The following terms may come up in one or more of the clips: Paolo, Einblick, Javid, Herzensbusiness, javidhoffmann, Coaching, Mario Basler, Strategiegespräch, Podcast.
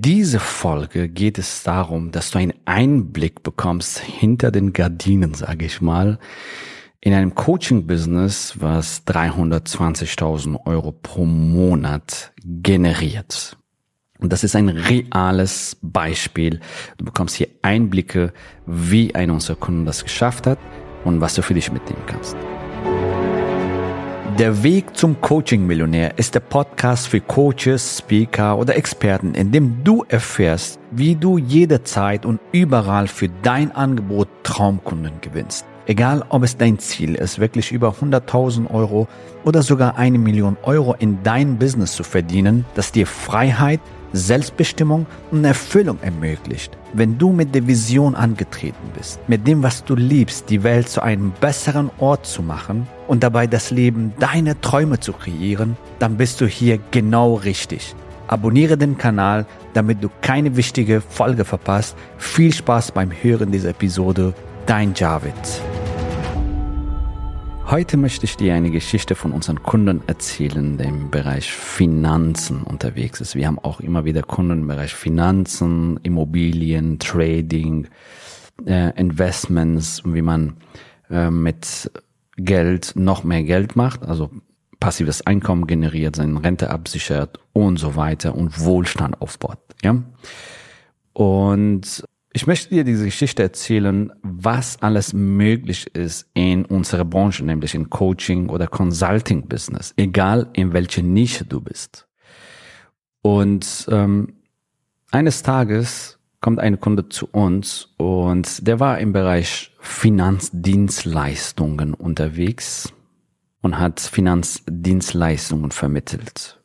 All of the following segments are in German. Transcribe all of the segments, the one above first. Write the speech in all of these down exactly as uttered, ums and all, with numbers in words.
In dieser Folge geht es darum, dass du einen Einblick bekommst hinter den Gardinen, sage ich mal, in einem Coaching-Business, was dreihundertzwanzigtausend Euro pro Monat generiert. Und das ist ein reales Beispiel. Du bekommst hier Einblicke, wie einer unserer Kunden das geschafft hat und was du für dich mitnehmen kannst. Der Weg zum Coaching-Millionär ist der Podcast für Coaches, Speaker oder Experten, in dem du erfährst, wie du jederzeit und überall für dein Angebot Traumkunden gewinnst. Egal, ob es dein Ziel ist, wirklich über hunderttausend Euro oder sogar eine Million Euro in dein Business zu verdienen, das dir Freiheit, Selbstbestimmung und Erfüllung ermöglicht. Wenn du mit der Vision angetreten bist, mit dem, was du liebst, die Welt zu einem besseren Ort zu machen und dabei das Leben deiner Träume zu kreieren, dann bist du hier genau richtig. Abonniere den Kanal, damit du keine wichtige Folge verpasst. Viel Spaß beim Hören dieser Episode. Dein Javid. Heute möchte ich dir eine Geschichte von unseren Kunden erzählen, der im Bereich Finanzen unterwegs ist. Wir haben auch immer wieder Kunden im Bereich Finanzen, Immobilien, Trading, äh, Investments, wie man äh, mit Geld noch mehr Geld macht, also passives Einkommen generiert, seine Rente absichert und so weiter und Wohlstand aufbaut. Ja? Und ich möchte dir diese Geschichte erzählen, was alles möglich ist in unserer Branche, nämlich in Coaching oder Consulting Business, egal in welche Nische du bist. Und ähm, eines Tages kommt ein Kunde zu uns und der war im Bereich Finanzdienstleistungen unterwegs und hat Finanzdienstleistungen vermittelt.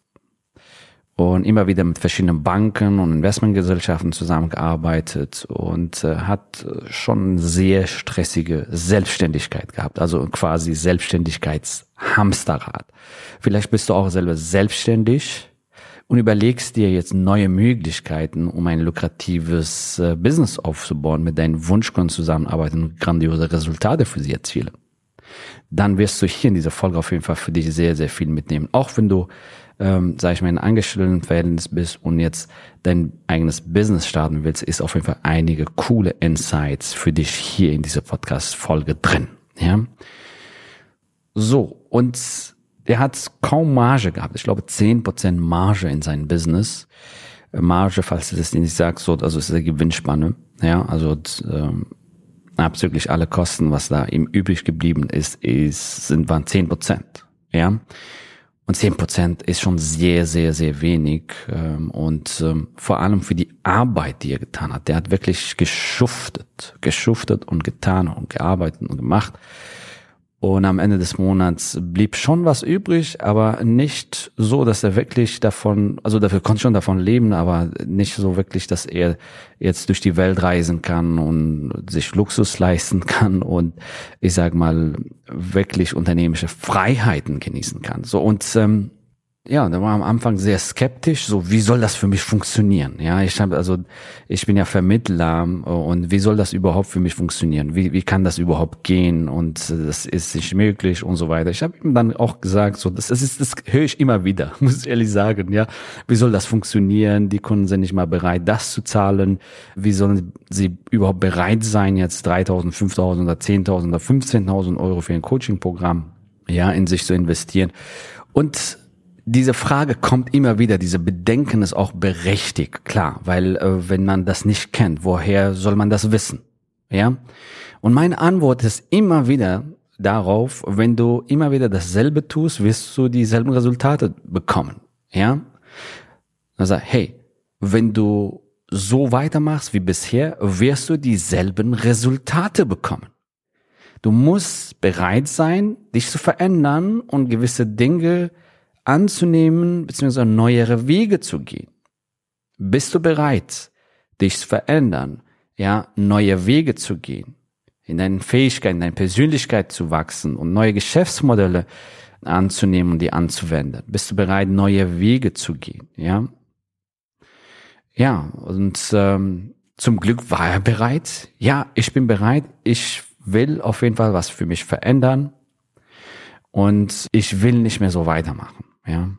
Und immer wieder mit verschiedenen Banken und Investmentgesellschaften zusammengearbeitet und äh, hat schon sehr stressige Selbstständigkeit gehabt, also quasi Selbstständigkeitshamsterrad. Vielleicht bist du auch selber selbstständig und überlegst dir jetzt neue Möglichkeiten, um ein lukratives äh, Business aufzubauen, mit deinen Wunschkunden zusammenarbeiten und grandiose Resultate für sie erzielen. Dann wirst du hier in dieser Folge auf jeden Fall für dich sehr, sehr viel mitnehmen. Auch wenn du, ähm, sag ich mal, in einem Angestelltenverhältnis bist und jetzt dein eigenes Business starten willst, ist auf jeden Fall einige coole Insights für dich hier in dieser Podcast-Folge drin. Ja? So, und er hat kaum Marge gehabt. Ich glaube, zehn Prozent Marge in seinem Business. Marge, falls du das nicht sagst, so, also ist eine Gewinnspanne. Ja, also, ähm, abzüglich alle Kosten, was da ihm übrig geblieben ist, ist sind waren zehn Prozent. Ja? Und zehn Prozent ist schon sehr, sehr, sehr wenig. Und vor allem für die Arbeit, die er getan hat. Der hat wirklich geschuftet, geschuftet und getan und gearbeitet und gemacht. Und am Ende des Monats blieb schon was übrig, aber nicht so, dass er wirklich davon, also dafür konnte schon davon leben, aber nicht so wirklich, dass er jetzt durch die Welt reisen kann und sich Luxus leisten kann und ich sag mal wirklich unternehmerische Freiheiten genießen kann. So und ähm, ja, da war am Anfang sehr skeptisch, so wie soll das für mich funktionieren? Ja, ich habe also ich bin ja Vermittler und wie soll das überhaupt für mich funktionieren? Wie wie kann das überhaupt gehen und das ist nicht möglich und so weiter. Ich habe ihm dann auch gesagt, so das ist das höre ich immer wieder, muss ich ehrlich sagen, ja, wie soll das funktionieren? Die Kunden sind nicht mal bereit, das zu zahlen. Wie sollen sie überhaupt bereit sein, jetzt dreitausend, fünftausend oder zehntausend oder fünfzehntausend Euro für ein Coaching-Programm, ja, in sich zu investieren? Und diese Frage kommt immer wieder, diese Bedenken ist auch berechtigt, klar, weil äh, wenn man das nicht kennt, woher soll man das wissen? Ja? Und meine Antwort ist immer wieder darauf, wenn du immer wieder dasselbe tust, wirst du dieselben Resultate bekommen. Ja? Also, hey, wenn du so weitermachst wie bisher, wirst du dieselben Resultate bekommen. Du musst bereit sein, dich zu verändern und gewisse Dinge anzunehmen bzw. neuere Wege zu gehen. Bist du bereit, dich zu verändern, ja, neue Wege zu gehen, in deinen Fähigkeiten, in deiner Persönlichkeit zu wachsen und neue Geschäftsmodelle anzunehmen und die anzuwenden? Bist du bereit, neue Wege zu gehen, ja? Ja, und ähm, zum Glück war er bereit. Ja, ich bin bereit. Ich will auf jeden Fall was für mich verändern und ich will nicht mehr so weitermachen. Ja,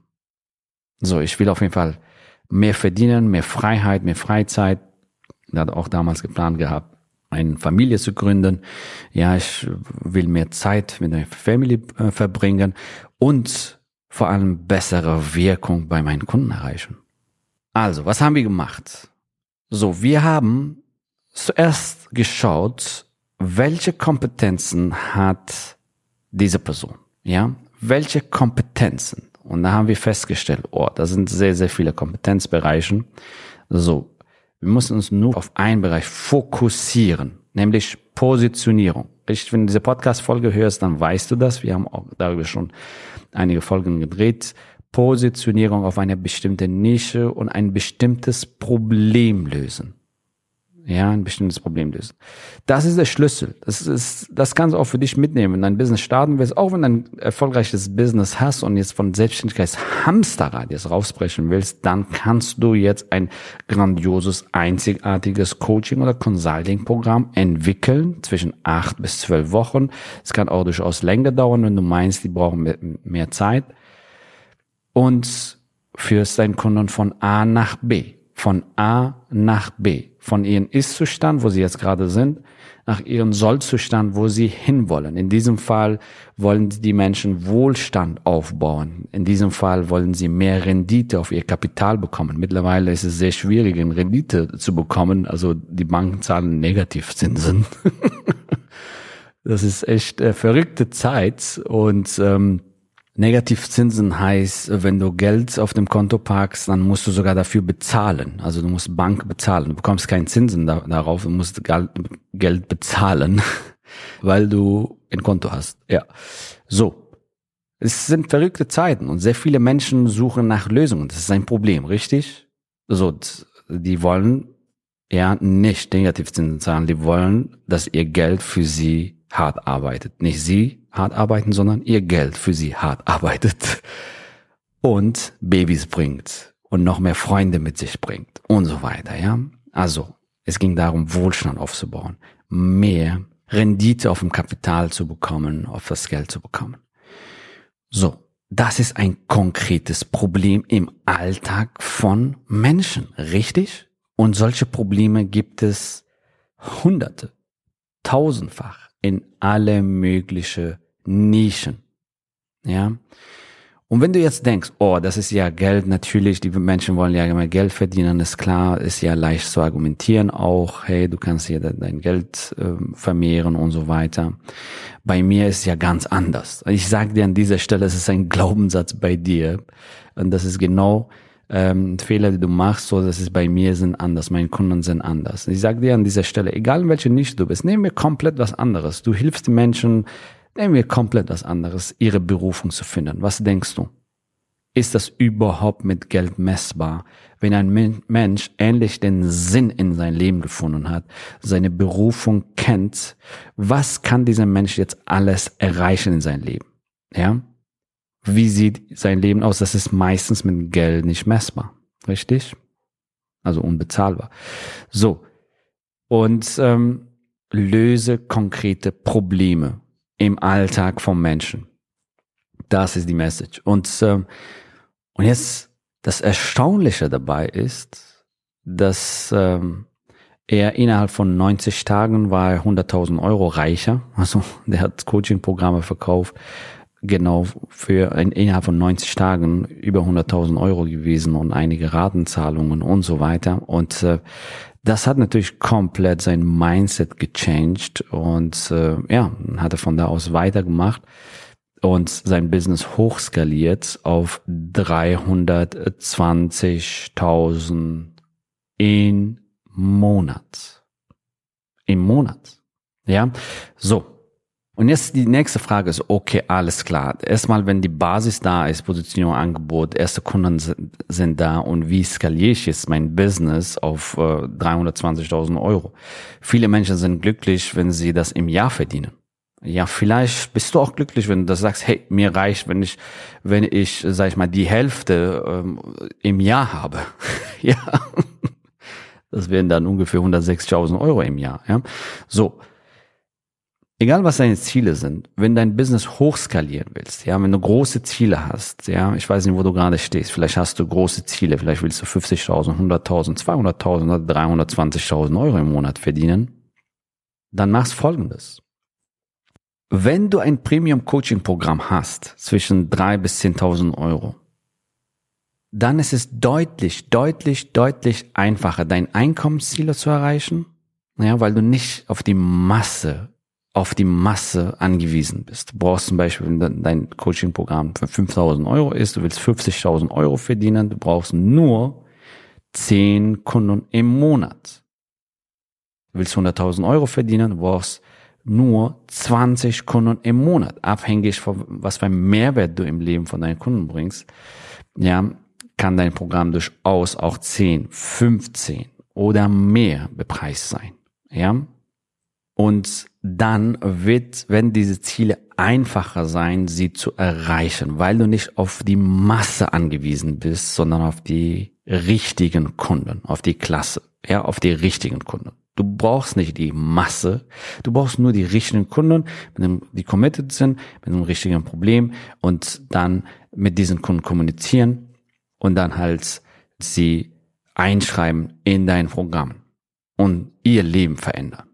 so, ich will auf jeden Fall mehr verdienen, mehr Freiheit, mehr Freizeit. Ich hatte auch damals geplant gehabt, eine Familie zu gründen. Ja, ich will mehr Zeit mit der Familie äh, verbringen und vor allem bessere Wirkung bei meinen Kunden erreichen. Also, was haben wir gemacht? So, wir haben zuerst geschaut, welche Kompetenzen hat diese Person? Ja, welche Kompetenzen? Und da haben wir festgestellt, oh, das sind sehr, sehr viele Kompetenzbereiche. So, wir müssen uns nur auf einen Bereich fokussieren, nämlich Positionierung. Ich, wenn du diese Podcast-Folge hörst, dann weißt du das. Wir haben auch darüber schon einige Folgen gedreht. Positionierung auf eine bestimmte Nische und ein bestimmtes Problem lösen. Ja, ein bestimmtes Problem lösen. Das ist der Schlüssel. Das ist, das kannst du auch für dich mitnehmen. Wenn dein Business starten willst, auch wenn du ein erfolgreiches Business hast und jetzt von Selbstständigkeitshamsterrad jetzt rausbrechen willst, dann kannst du jetzt ein grandioses, einzigartiges Coaching- oder Consulting-Programm entwickeln zwischen acht bis zwölf Wochen. Es kann auch durchaus länger dauern, wenn du meinst, die brauchen mehr Zeit. Und führst deinen Kunden von A nach B. Von A nach B, von ihrem Ist-Zustand, wo sie jetzt gerade sind, nach ihrem Soll-Zustand, wo sie hinwollen. In diesem Fall wollen die Menschen Wohlstand aufbauen. In diesem Fall wollen sie mehr Rendite auf ihr Kapital bekommen. Mittlerweile ist es sehr schwierig, eine Rendite zu bekommen. Also die Banken zahlen Negativzinsen. Das ist echt äh, verrückte Zeit und ähm, Negativzinsen heißt, wenn du Geld auf dem Konto parkst, dann musst du sogar dafür bezahlen. Also du musst Bank bezahlen. Du bekommst keinen Zinsen da, darauf, du musst Geld bezahlen, weil du ein Konto hast. Ja. So. Es sind verrückte Zeiten und sehr viele Menschen suchen nach Lösungen. Das ist ein Problem, richtig? So, die wollen ja nicht Negativzinsen zahlen. Die wollen, dass ihr Geld für sie hart arbeitet. Nicht sie hart arbeiten, sondern ihr Geld für sie hart arbeitet und Babys bringt und noch mehr Freunde mit sich bringt und so weiter, ja. Also, es ging darum, Wohlstand aufzubauen, mehr Rendite auf dem Kapital zu bekommen, auf das Geld zu bekommen. So, das ist ein konkretes Problem im Alltag von Menschen, richtig? Und solche Probleme gibt es hunderte, tausendfach in alle mögliche Nischen, ja. Und wenn du jetzt denkst, oh, das ist ja Geld, natürlich, die Menschen wollen ja immer Geld verdienen, ist klar, ist ja leicht zu argumentieren auch, hey, du kannst hier dein Geld äh, vermehren und so weiter. Bei mir ist es ja ganz anders. Ich sage dir an dieser Stelle, es ist ein Glaubenssatz bei dir und das ist genau ähm, Fehler, die du machst, so dass es bei mir sind anders, meine Kunden sind anders. Ich sage dir an dieser Stelle, egal in welcher Nische du bist, nehmen wir komplett was anderes. Du hilfst Menschen, nehmen wir komplett was anderes, ihre Berufung zu finden. Was denkst du? Ist das überhaupt mit Geld messbar? Wenn ein Mensch endlich den Sinn in sein Leben gefunden hat, seine Berufung kennt, was kann dieser Mensch jetzt alles erreichen in seinem Leben? Ja? Wie sieht sein Leben aus? Das ist meistens mit Geld nicht messbar. Richtig? Also unbezahlbar. So. Und ähm, löse konkrete Probleme im Alltag vom Menschen. Das ist die Message. Und, ähm, und jetzt das Erstaunliche dabei ist, dass ähm, er innerhalb von neunzig Tagen war er hunderttausend Euro reicher. Also der hat Coaching-Programme verkauft, genau für in, innerhalb von neunzig Tagen über hunderttausend Euro gewesen und einige Ratenzahlungen und so weiter. Und äh, das hat natürlich komplett sein Mindset gechanged und äh, ja, hat er von da aus weitergemacht und sein Business hochskaliert auf dreihundertzwanzigtausend im Monat. Im Monat. Ja, so. Und jetzt die nächste Frage ist, okay, alles klar. Erstmal, wenn die Basis da ist, Positionierung, Angebot, erste Kunden sind, sind da und wie skaliere ich jetzt mein Business auf äh, dreihundertzwanzigtausend Euro? Viele Menschen sind glücklich, wenn sie das im Jahr verdienen. Ja, vielleicht bist du auch glücklich, wenn du das sagst, hey, mir reicht, wenn ich, wenn ich, sag ich mal, die Hälfte ähm, im Jahr habe. Ja, das wären dann ungefähr hundertsechzigtausend Euro im Jahr. Ja, so. Egal was deine Ziele sind, wenn dein Business hochskalieren willst, ja, wenn du große Ziele hast, ja, ich weiß nicht, wo du gerade stehst, vielleicht hast du große Ziele, vielleicht willst du fünfzigtausend, hunderttausend, zweihunderttausend, dreihundertzwanzigtausend Euro im Monat verdienen, dann machst Folgendes. Wenn du ein Premium-Coaching-Programm hast, zwischen drei bis zehntausend Euro, dann ist es deutlich, deutlich, deutlich einfacher, dein Einkommensziel zu erreichen, ja, weil du nicht auf die Masse auf die Masse angewiesen bist. Du brauchst zum Beispiel, wenn dein Coaching-Programm für fünftausend Euro ist, du willst fünfzigtausend Euro verdienen, du brauchst nur zehn Kunden im Monat. Du willst hunderttausend Euro verdienen, du brauchst nur zwanzig Kunden im Monat. Abhängig von was für einen Mehrwert du im Leben von deinen Kunden bringst, ja, kann dein Programm durchaus auch zehn, fünfzehn oder mehr bepreist sein. Ja? Und dann wird, wenn diese Ziele einfacher sein, sie zu erreichen, weil du nicht auf die Masse angewiesen bist, sondern auf die richtigen Kunden, auf die Klasse, ja, auf die richtigen Kunden. Du brauchst nicht die Masse, du brauchst nur die richtigen Kunden, die committed sind, mit einem richtigen Problem und dann mit diesen Kunden kommunizieren und dann halt sie einschreiben in dein Programm und ihr Leben verändern.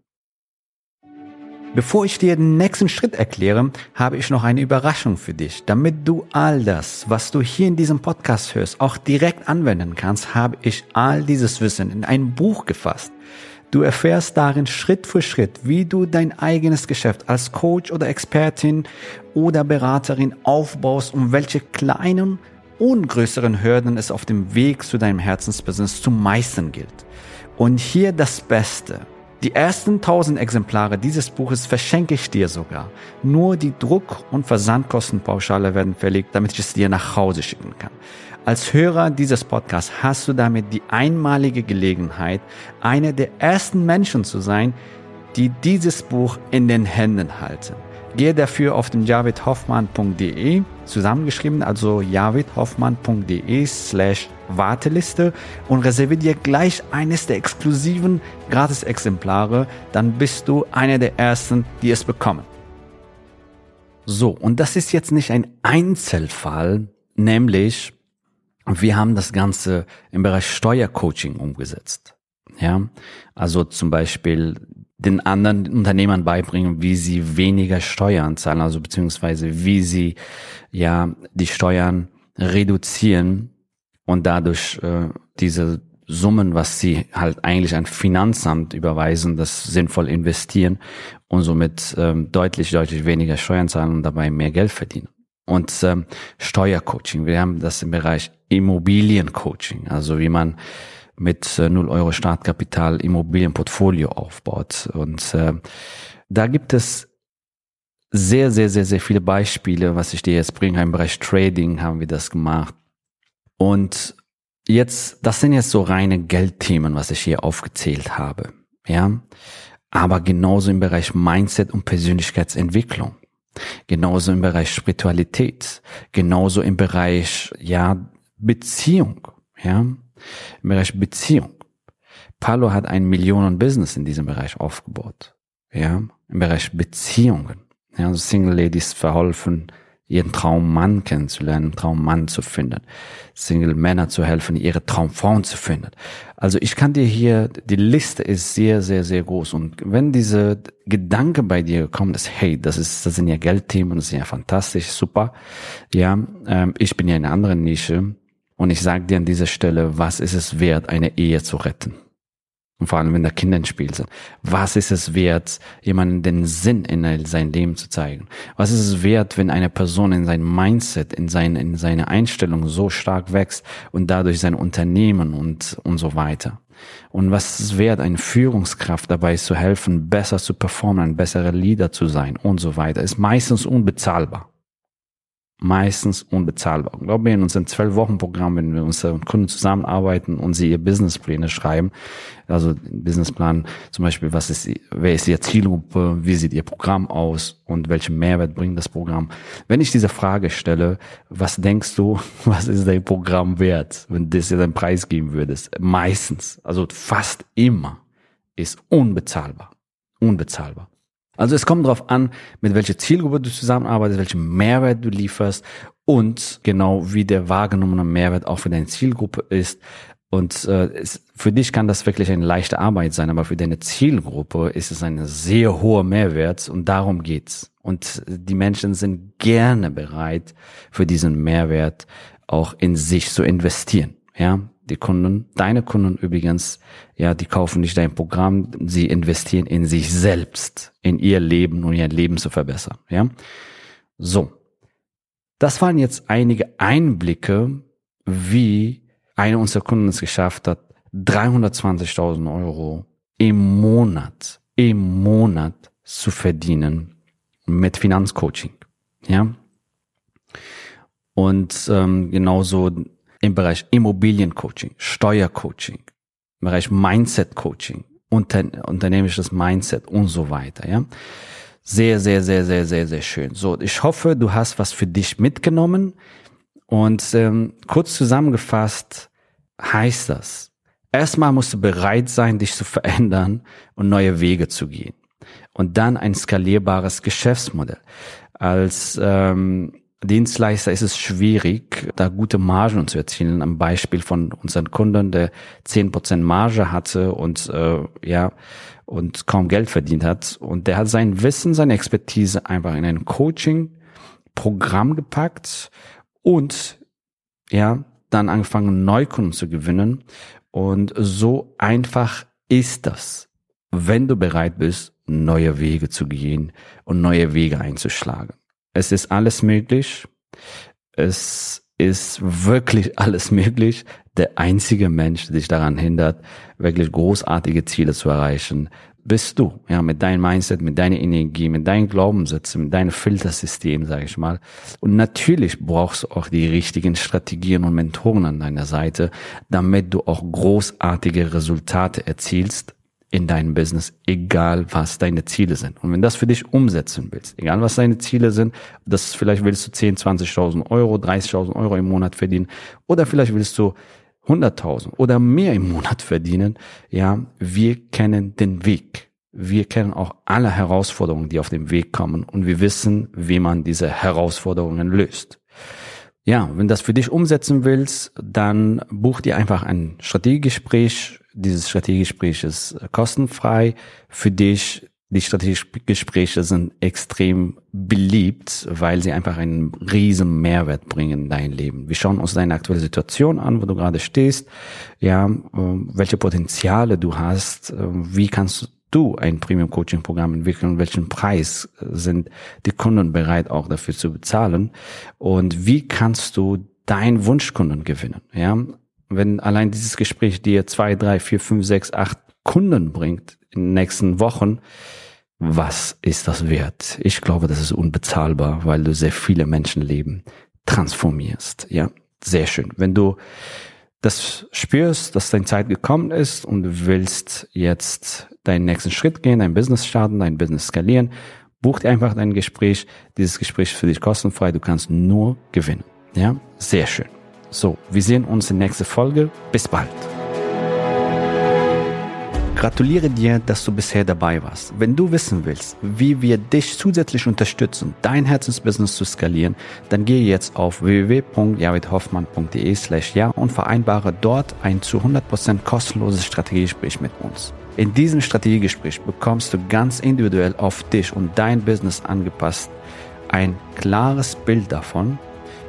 Bevor ich dir den nächsten Schritt erkläre, habe ich noch eine Überraschung für dich. Damit du all das, was du hier in diesem Podcast hörst, auch direkt anwenden kannst, habe ich all dieses Wissen in ein Buch gefasst. Du erfährst darin Schritt für Schritt, wie du dein eigenes Geschäft als Coach oder Expertin oder Beraterin aufbaust und welche kleinen und größeren Hürden es auf dem Weg zu deinem Herzensbusiness zu meistern gilt. Und hier das Beste. Die ersten tausend Exemplare dieses Buches verschenke ich dir sogar. Nur die Druck- und Versandkostenpauschale werden verlegt, damit ich es dir nach Hause schicken kann. Als Hörer dieses Podcasts hast du damit die einmalige Gelegenheit, einer der ersten Menschen zu sein, die dieses Buch in den Händen halten. Gehe dafür auf den javidhoffmann punkt de, zusammengeschrieben, also javidhoffmann punkt de slash Warteliste und reserviere dir gleich eines der exklusiven Gratis-Exemplare, dann bist du einer der Ersten, die es bekommen. So, und das ist jetzt nicht ein Einzelfall, nämlich wir haben das Ganze im Bereich Steuercoaching umgesetzt. Ja, also zum Beispiel den anderen Unternehmern beibringen, wie sie weniger Steuern zahlen, also beziehungsweise wie sie ja die Steuern reduzieren und dadurch äh, diese Summen, was sie halt eigentlich an Finanzamt überweisen, das sinnvoll investieren und somit ähm, deutlich, deutlich weniger Steuern zahlen und dabei mehr Geld verdienen. Und ähm, Steuercoaching, wir haben das im Bereich Immobiliencoaching, also wie man mit null Euro Startkapital Immobilienportfolio aufbaut. Und äh, da gibt es sehr, sehr, sehr, sehr viele Beispiele, was ich dir jetzt bringe. Im Bereich Trading haben wir das gemacht. Und jetzt, das sind jetzt so reine Geldthemen, was ich hier aufgezählt habe. Ja, aber genauso im Bereich Mindset und Persönlichkeitsentwicklung. Genauso im Bereich Spiritualität. Genauso im Bereich, ja, Beziehung. Ja, im Bereich Beziehung. Paolo hat ein Millionen-Business in diesem Bereich aufgebaut. Ja, im Bereich Beziehungen. Ja, also Single Ladies verholfen, ihren Traummann kennenzulernen, einen Traummann zu finden. Single Männer zu helfen, ihre Traumfrauen zu finden. Also ich kann dir hier, die Liste ist sehr, sehr, sehr groß. Und wenn diese Gedanke bei dir kommt, ist, hey, das ist, das sind ja Geldthemen, das ist ja fantastisch, super. Ja, ähm, ich bin ja in einer anderen Nische. Und ich sage dir an dieser Stelle, was ist es wert, eine Ehe zu retten? Und vor allem, wenn da Kinder im Spiel sind. Was ist es wert, jemandem den Sinn in sein Leben zu zeigen? Was ist es wert, wenn eine Person in sein Mindset, in seine, in seine Einstellung so stark wächst und dadurch sein Unternehmen und, und so weiter? Und was ist es wert, eine Führungskraft dabei zu helfen, besser zu performen, ein besserer Leader zu sein und so weiter? Ist meistens unbezahlbar. Meistens unbezahlbar. Ich glaube, in unserem zwölf-Wochen-Programm, wenn wir unsere Kunden zusammenarbeiten und sie ihr Businesspläne schreiben, also Businessplan zum Beispiel, was ist, wer ist ihr Zielgruppe, wie sieht ihr Programm aus und welchen Mehrwert bringt das Programm? Wenn ich diese Frage stelle, was denkst du, was ist dein Programm wert, wenn du dir deinen Preis geben würdest? Meistens, also fast immer, ist unbezahlbar. Unbezahlbar. Also es kommt darauf an, mit welcher Zielgruppe du zusammenarbeitest, welchen Mehrwert du lieferst und genau wie der wahrgenommene Mehrwert auch für deine Zielgruppe ist. Und äh, es, für dich kann das wirklich eine leichte Arbeit sein, aber für deine Zielgruppe ist es ein sehr hoher Mehrwert und darum geht's. Und die Menschen sind gerne bereit, für diesen Mehrwert auch in sich zu investieren. Ja, die Kunden, deine Kunden übrigens, ja, die kaufen nicht dein Programm, sie investieren in sich selbst, in ihr Leben und ihr Leben zu verbessern. Ja, so. Das waren jetzt einige Einblicke, wie einer unserer Kunden es geschafft hat, dreihundertzwanzigtausend Euro im Monat, im Monat zu verdienen mit Finanzcoaching. Ja, und ähm, genauso im Bereich Immobiliencoaching, Steuercoaching, im Bereich Mindset-Coaching, unter, unternehmerisches Mindset und so weiter. Ja, sehr, sehr, sehr, sehr, sehr, sehr schön. So, ich hoffe, du hast was für dich mitgenommen und ähm, kurz zusammengefasst heißt das: Erstmal musst du bereit sein, dich zu verändern und neue Wege zu gehen. Und dann ein skalierbares Geschäftsmodell. Als ähm, Dienstleister ist es schwierig, da gute Margen zu erzielen. Am Beispiel von unseren Kunden, der zehn Prozent Marge hatte und äh, ja und kaum Geld verdient hat. Und der hat sein Wissen, seine Expertise einfach in ein Coaching-Programm gepackt und ja dann angefangen, Neukunden zu gewinnen. Und so einfach ist das, wenn du bereit bist, neue Wege zu gehen und neue Wege einzuschlagen. Es ist alles möglich. Es ist wirklich alles möglich. Der einzige Mensch, der dich daran hindert, wirklich großartige Ziele zu erreichen, bist du. Ja, mit deinem Mindset, mit deiner Energie, mit deinen Glaubenssätzen, mit deinem Filtersystem, sage ich mal. Und natürlich brauchst du auch die richtigen Strategien und Mentoren an deiner Seite, damit du auch großartige Resultate erzielst in deinem Business, egal was deine Ziele sind. Und wenn das für dich umsetzen willst, egal was deine Ziele sind, das vielleicht willst du zehn, zwanzigtausend Euro, dreißigtausend Euro im Monat verdienen oder vielleicht willst du hunderttausend oder mehr im Monat verdienen, ja, wir kennen den Weg. Wir kennen auch alle Herausforderungen, die auf dem Weg kommen und wir wissen, wie man diese Herausforderungen löst. Ja, wenn das für dich umsetzen willst, dann buch dir einfach ein Strategiegespräch. Dieses Strategiegespräch ist kostenfrei für dich. Die Strategiegespräche sind extrem beliebt, weil sie einfach einen riesen Mehrwert bringen in dein Leben. Wir schauen uns deine aktuelle Situation an, wo du gerade stehst, ja, welche Potenziale du hast, wie kannst du du ein Premium-Coaching-Programm entwickeln und welchen Preis sind die Kunden bereit, auch dafür zu bezahlen und wie kannst du deinen Wunschkunden gewinnen. Ja, wenn allein dieses Gespräch dir zwei, drei, vier, fünf, sechs, acht Kunden bringt in den nächsten Wochen, was ist das wert? Ich glaube, das ist unbezahlbar, weil du sehr viele Menschenleben transformierst. Ja, sehr schön. Wenn du das spürst, dass deine Zeit gekommen ist und du willst jetzt deinen nächsten Schritt gehen, dein Business starten, dein Business skalieren, buch dir einfach dein Gespräch. Dieses Gespräch ist für dich kostenfrei. Du kannst nur gewinnen. Ja, sehr schön. So, wir sehen uns in der nächsten Folge. Bis bald. Gratuliere dir, dass du bisher dabei warst. Wenn du wissen willst, wie wir dich zusätzlich unterstützen, dein Herzensbusiness zu skalieren, dann gehe jetzt auf w w w punkt javid hoffmann punkt d e slash ja und vereinbare dort ein zu hundert Prozent kostenloses Strategiegespräch mit uns. In diesem Strategiegespräch bekommst du ganz individuell auf dich und dein Business angepasst ein klares Bild davon,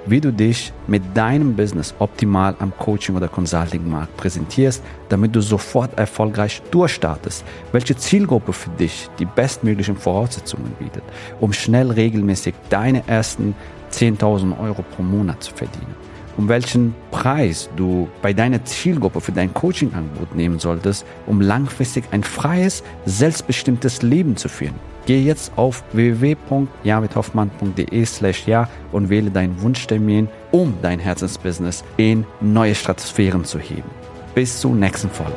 wie du dich mit deinem Business optimal am Coaching- oder Consulting-Markt präsentierst, damit du sofort erfolgreich durchstartest, welche Zielgruppe für dich die bestmöglichen Voraussetzungen bietet, um schnell regelmäßig deine ersten zehntausend Euro pro Monat zu verdienen, um welchen Preis du bei deiner Zielgruppe für dein Coaching-Angebot nehmen solltest, um langfristig ein freies, selbstbestimmtes Leben zu führen. Gehe jetzt auf w w w punkt javid hoffmann punkt d e slash ja und wähle deinen Wunschtermin, um dein Herzensbusiness in neue Stratosphären zu heben. Bis zur nächsten Folge.